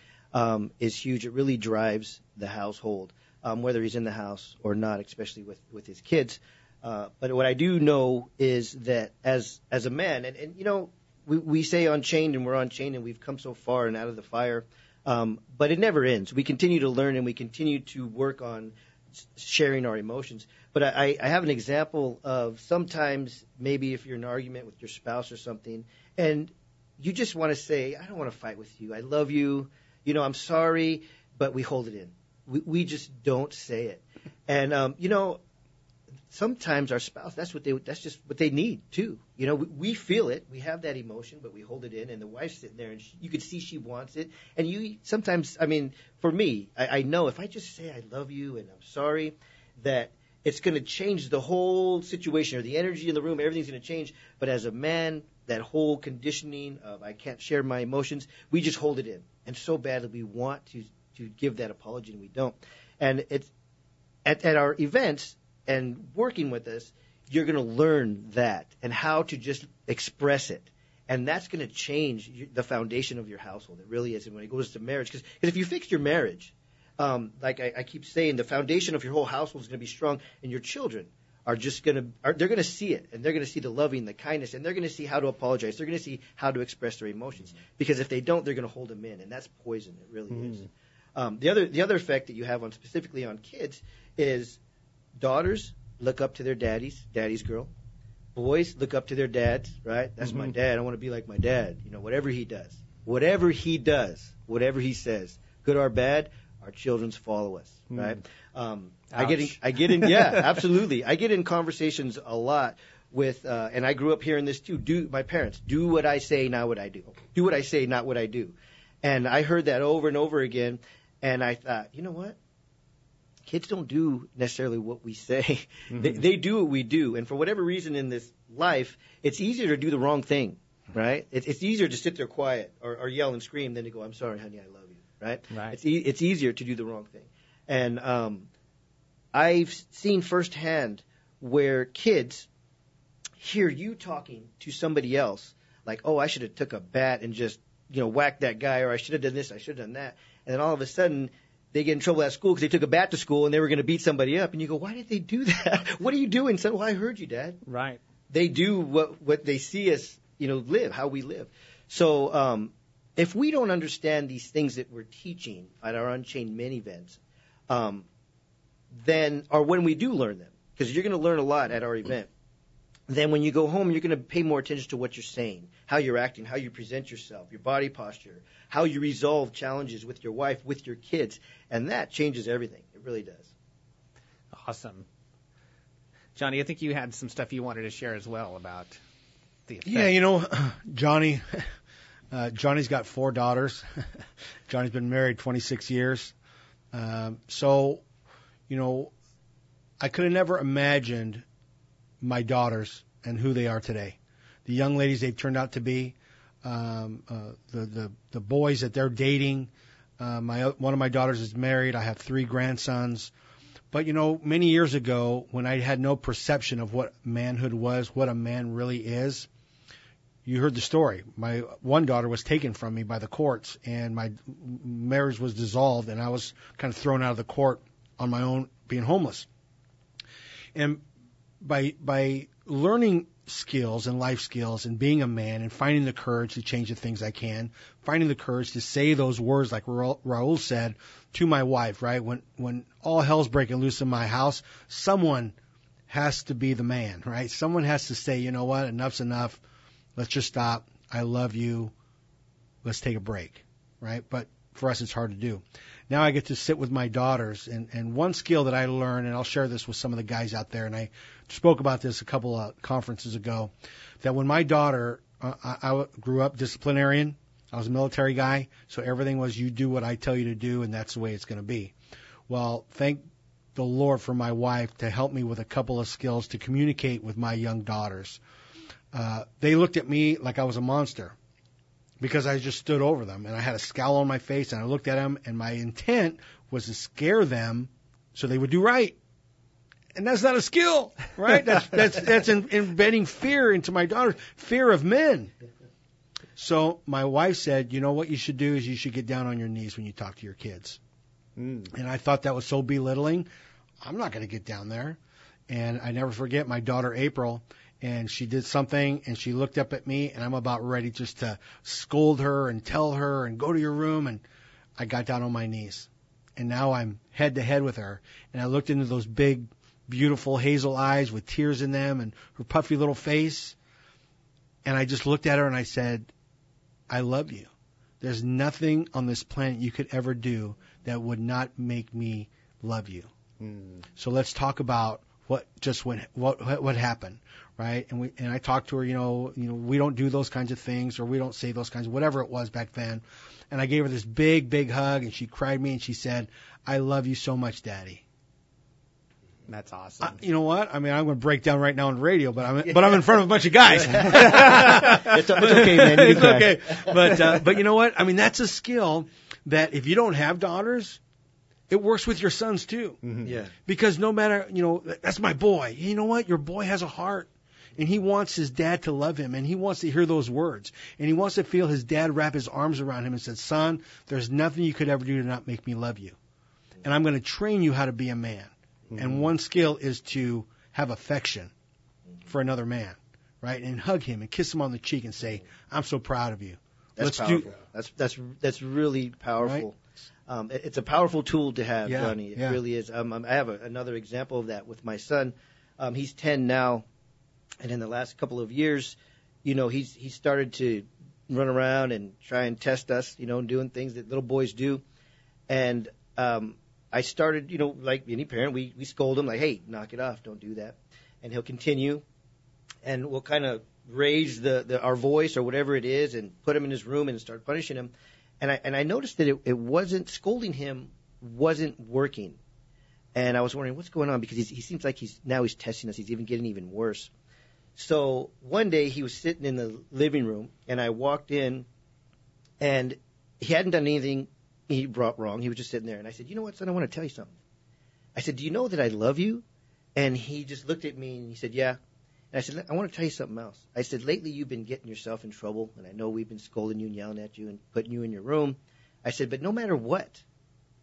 is huge. It really drives the household, whether he's in the house or not, especially with his kids. But what I do know is that as a man, and you know, we say unchained and we're unchained and we've come so far and out of the fire, but it never ends. We continue to learn and we continue to work on sharing our emotions. But I have an example of sometimes maybe if you're in an argument with your spouse or something and you just want to say, I don't want to fight with you. I love you. You know, I'm sorry, but we hold it in. We just don't say it. And, you know, sometimes our spouse, that's just what they need, too. You know, we feel it. We have that emotion, but we hold it in. And the wife's sitting there, and you can see she wants it. And you sometimes, I mean, for me, I know if I just say I love you and I'm sorry, that it's going to change the whole situation or the energy in the room. Everything's going to change. But as a man, that whole conditioning of I can't share my emotions, we just hold it in. And so badly we want to give that apology and we don't. And it's at our events and working with us, you're going to learn that and how to just express it. And that's going to change the foundation of your household. It really is. And when it goes to marriage, because if you fix your marriage, like I keep saying, the foundation of your whole household is going to be strong, and your children are just going to, they're going to see it, and they're going to see the loving, the kindness, and they're going to see how to apologize. They're going to see how to express their emotions, because if they don't, they're going to hold them in, and that's poison. It really is. The other effect that you have on specifically on kids is daughters look up to their daddy's girl. Boys look up to their dads, right? That's my dad. I want to be like my dad. You know, whatever he does, whatever he says, good or bad, our children follow us, right? I get in, yeah, absolutely. I get in conversations a lot with, and I grew up hearing this too. My parents, do what I say, not what I do. Do what I say, not what I do. And I heard that over and over again. And I thought, you know what? Kids don't do necessarily what we say. They do what we do. And for whatever reason in this life, it's easier to do the wrong thing, right? It's easier to sit there quiet or yell and scream than to go, I'm sorry, honey, I love you. Right. It's easier to do the wrong thing. And I've seen firsthand where kids hear you talking to somebody else, like, oh, I should have took a bat and just, you know, whacked that guy, or I should have done this, I should have done that. And then all of a sudden they get in trouble at school because they took a bat to school and they were going to beat somebody up. And you go, why did they do that? What are you doing? So, well, I heard you, Dad. Right. They do what they see us, you know, live, how we live. So if we don't understand these things that we're teaching at our Unchained Men events, then, or when we do learn them, because you're going to learn a lot at our event, then when you go home, you're going to pay more attention to what you're saying, how you're acting, how you present yourself, your body posture, how you resolve challenges with your wife, with your kids, and that changes everything. It really does. Awesome. Johnny, I think you had some stuff you wanted to share as well about the effect. Yeah, you know, Johnny's got four daughters. Johnny's been married 26 years. So, you know, I could have never imagined my daughters and who they are today. The young ladies they've turned out to be, the boys that they're dating. One of my daughters is married. I have three grandsons. But, you know, many years ago when I had no perception of what manhood was, what a man really is, you heard the story. My one daughter was taken from me by the courts, and my marriage was dissolved, and I was kind of thrown out of the court on my own, being homeless. And by learning skills and life skills and being a man and finding the courage to change the things I can, finding the courage to say those words like Raul said to my wife, right? When all hell's breaking loose in my house, someone has to be the man, right? Someone has to say, you know what, enough's enough. Let's just stop. I love you. Let's take a break, right? But for us, it's hard to do. Now I get to sit with my daughters, and one skill that I learned, and I'll share this with some of the guys out there, and I spoke about this a couple of conferences ago, that when my daughter, I grew up disciplinarian. I was a military guy, so everything was you do what I tell you to do, and that's the way it's going to be. Well, thank the Lord for my wife to help me with a couple of skills to communicate with my young daughters. They looked at me like I was a monster, because I just stood over them, and I had a scowl on my face, and I looked at them, and my intent was to scare them so they would do right. And that's not a skill, right? That's embedding fear into my daughter, fear of men. So my wife said, you know what you should do is you should get down on your knees when you talk to your kids. Mm. And I thought that was so belittling. I'm not going to get down there. And I never forget my daughter April. And she did something, and she looked up at me, and I'm about ready just to scold her and tell her and go to your room. And I got down on my knees, and now I'm head to head with her. And I looked into those big, beautiful hazel eyes with tears in them and her puffy little face. And I just looked at her and I said, I love you. There's nothing on this planet you could ever do that would not make me love you. Mm. So let's talk about what happened. Right. And I talked to her, you know, we don't do those kinds of things, or we don't say those kinds of whatever it was back then. And I gave her this big, big hug, and she cried me, and she said, I love you so much, Daddy. That's awesome. You know what? I mean, I'm going to break down right now on radio, but I'm in front of a bunch of guys. It's okay, man. It's okay. But you know what? I mean, that's a skill that if you don't have daughters, it works with your sons too. Mm-hmm. Yeah. Because no matter, you know, that's my boy. You know what? Your boy has a heart. And he wants his dad to love him, and he wants to hear those words, and he wants to feel his dad wrap his arms around him and said, son, there's nothing you could ever do to not make me love you. And I'm going to train you how to be a man. Mm-hmm. And one skill is to have affection for another man, right? And hug him and kiss him on the cheek and say, I'm so proud of you. That's powerful. That's really powerful. Right? It's a powerful tool to have, Johnny. It really is. I have another example of that with my son. He's 10 now. And in the last couple of years, you know, he started to run around and try and test us, you know, doing things that little boys do. And I started, you know, like any parent, we scold him like, hey, knock it off. Don't do that. And he'll continue. And we'll kind of raise our voice or whatever it is and put him in his room and start punishing him. And I noticed that it wasn't, scolding him wasn't working. And I was wondering what's going on, because he seems like he's testing us. He's even getting even worse. So one day he was sitting in the living room, and I walked in, and he hadn't done anything he brought wrong. He was just sitting there. And I said, you know what, son, I want to tell you something. I said, do you know that I love you? And he just looked at me, and he said, yeah. And I said, I want to tell you something else. I said, lately you've been getting yourself in trouble, and I know we've been scolding you and yelling at you and putting you in your room. I said, but no matter what,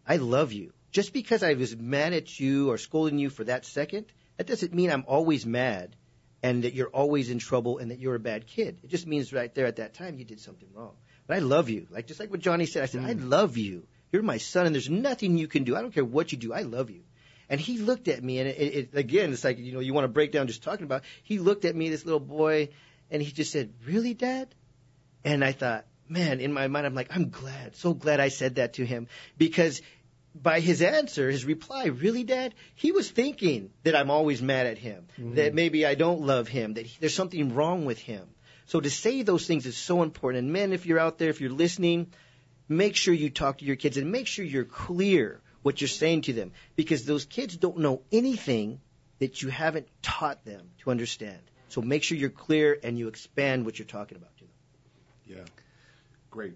I love you. Just because I was mad at you or scolding you for that second, that doesn't mean I'm always mad and that you're always in trouble and that you're a bad kid. It just means right there at that time you did something wrong. But I love you. Like just like what Johnny said, I said, I love you. You're my son, and there's nothing you can do. I don't care what you do. I love you. And he looked at me, and it again, it's like, you know, you want to break down just talking about it. He looked at me, this little boy, and he just said, really, Dad? And I thought, man, in my mind, I'm like, I'm glad, so glad I said that to him, because by his answer, his reply, really, Dad? He was thinking that I'm always mad at him, that maybe I don't love him, that there's something wrong with him. So to say those things is so important. And men, if you're out there, if you're listening, make sure you talk to your kids and make sure you're clear what you're saying to them, because those kids don't know anything that you haven't taught them to understand. So make sure you're clear and you expand what you're talking about to them. Yeah, great.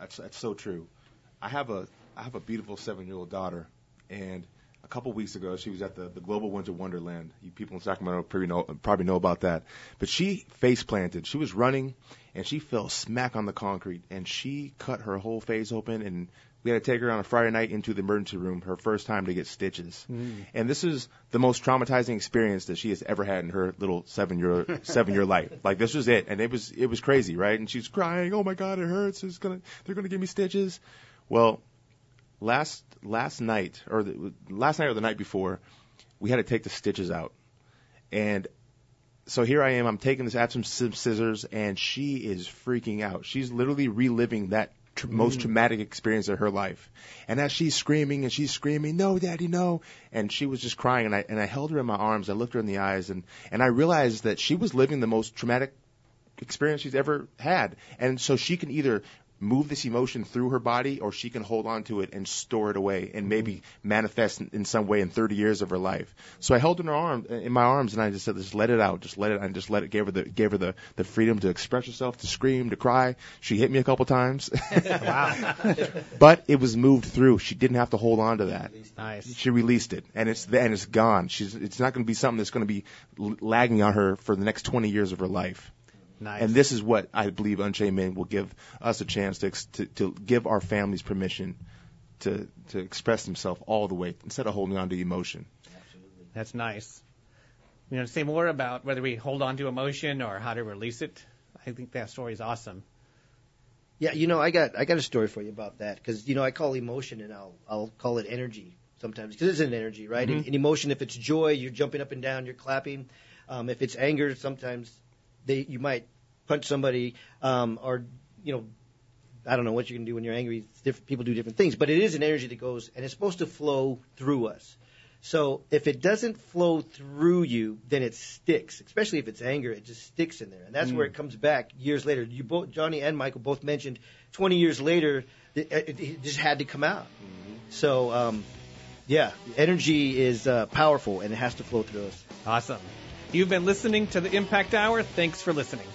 That's so true. I have a beautiful 7-year-old daughter, and a couple weeks ago she was at the Global Winter Wonderland. You people in Sacramento probably know about that. But she face planted. She was running, and she fell smack on the concrete, and she cut her whole face open, and we had to take her on a Friday night into the emergency room, her first time to get stitches. And this is the most traumatizing experience that she has ever had in her little seven-year life. Like, this was it, and it was crazy, right? And she's crying, oh my God, it hurts. They're gonna give me stitches. Well, last night or the night before, we had to take the stitches out, and so here I am. I'm taking this absent scissors, and she is freaking out. She's literally reliving that most traumatic experience of her life. And as she's screaming, no, Daddy, no. And she was just crying. And I held her in my arms. I looked her in the eyes. And I realized that she was living the most traumatic experience she's ever had. And so she can either move this emotion through her body, or she can hold on to it and store it away and maybe manifest in some way in 30 years of her life. So I held her in my arms, and I just said, just let it out, just let it. Gave her the freedom to express herself, to scream, to cry. She hit me a couple times. Wow. But it was moved through. She didn't have to hold on to that. Nice. She released it, and it's gone. It's not going to be something that's going to be lagging on her for the next 20 years of her life. Nice. And this is what I believe Unchained Men will give us a chance to give our families permission to express themselves all the way instead of holding on to emotion. Absolutely. That's nice. You know, to say more about whether we hold on to emotion or how to release it, I think that story is awesome. Yeah, you know, I got a story for you about that, because, you know, I call emotion, and I'll call it energy sometimes, because it's an energy, right? Mm-hmm. An emotion, if it's joy, you're jumping up and down, you're clapping. If it's anger, sometimes you might punch somebody, or, you know, I don't know what you can do when you're angry. People do different things, but it is an energy that goes, and it's supposed to flow through us. So if it doesn't flow through you, then it sticks, especially if it's anger. It just sticks in there, and that's where it comes back years later. You both, Johnny and Michael, both mentioned 20 years later, it just had to come out. Mm-hmm. So, yeah, energy is powerful, and it has to flow through us. Awesome. You've been listening to The Impact Hour. Thanks for listening.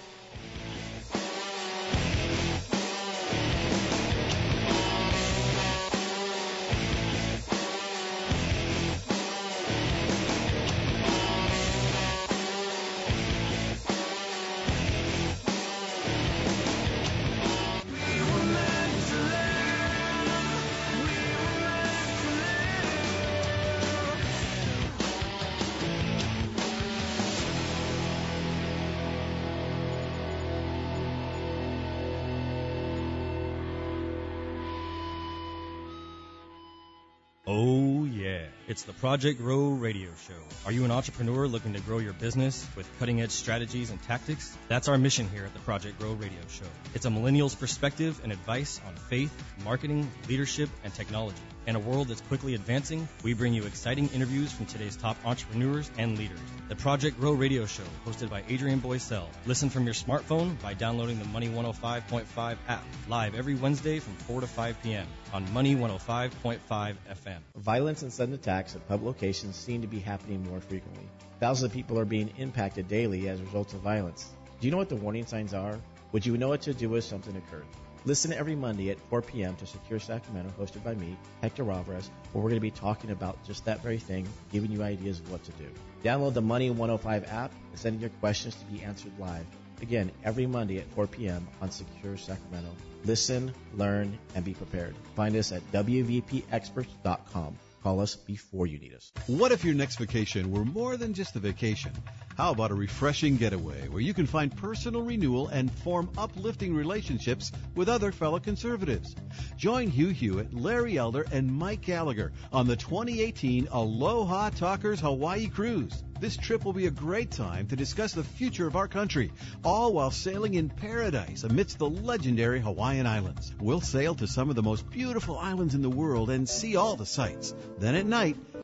It's the Project Grow Radio Show. Are you an entrepreneur looking to grow your business with cutting-edge strategies and tactics? That's our mission here at the Project Grow Radio Show. It's a millennial's perspective and advice on faith, marketing, leadership, and technology. In a world that's quickly advancing, we bring you exciting interviews from today's top entrepreneurs and leaders. The Project Grow Radio Show, hosted by Adrian Boisel. Listen from your smartphone by downloading the Money 105.5 app, live every Wednesday from 4 to 5 p.m. on Money 105.5 FM. Violence and sudden attacks at pub locations seem to be happening more frequently. Thousands of people are being impacted daily as a result of violence. Do you know what the warning signs are? Would you know what to do if something occurred? Listen every Monday at 4 p.m. to Secure Sacramento, hosted by me, Hector Alvarez, where we're going to be talking about just that very thing, giving you ideas of what to do. Download the Money 105 app and send in your questions to be answered live. Again, every Monday at 4 p.m. on Secure Sacramento. Listen, learn, and be prepared. Find us at wvpexperts.com. Call us before you need us. What if your next vacation were more than just a vacation? How about a refreshing getaway where you can find personal renewal and form uplifting relationships with other fellow conservatives? Join Hugh Hewitt, Larry Elder, and Mike Gallagher on the 2018 Aloha Talkers Hawaii Cruise. This trip will be a great time to discuss the future of our country, all while sailing in paradise amidst the legendary Hawaiian Islands. We'll sail to some of the most beautiful islands in the world and see all the sights. Then at night,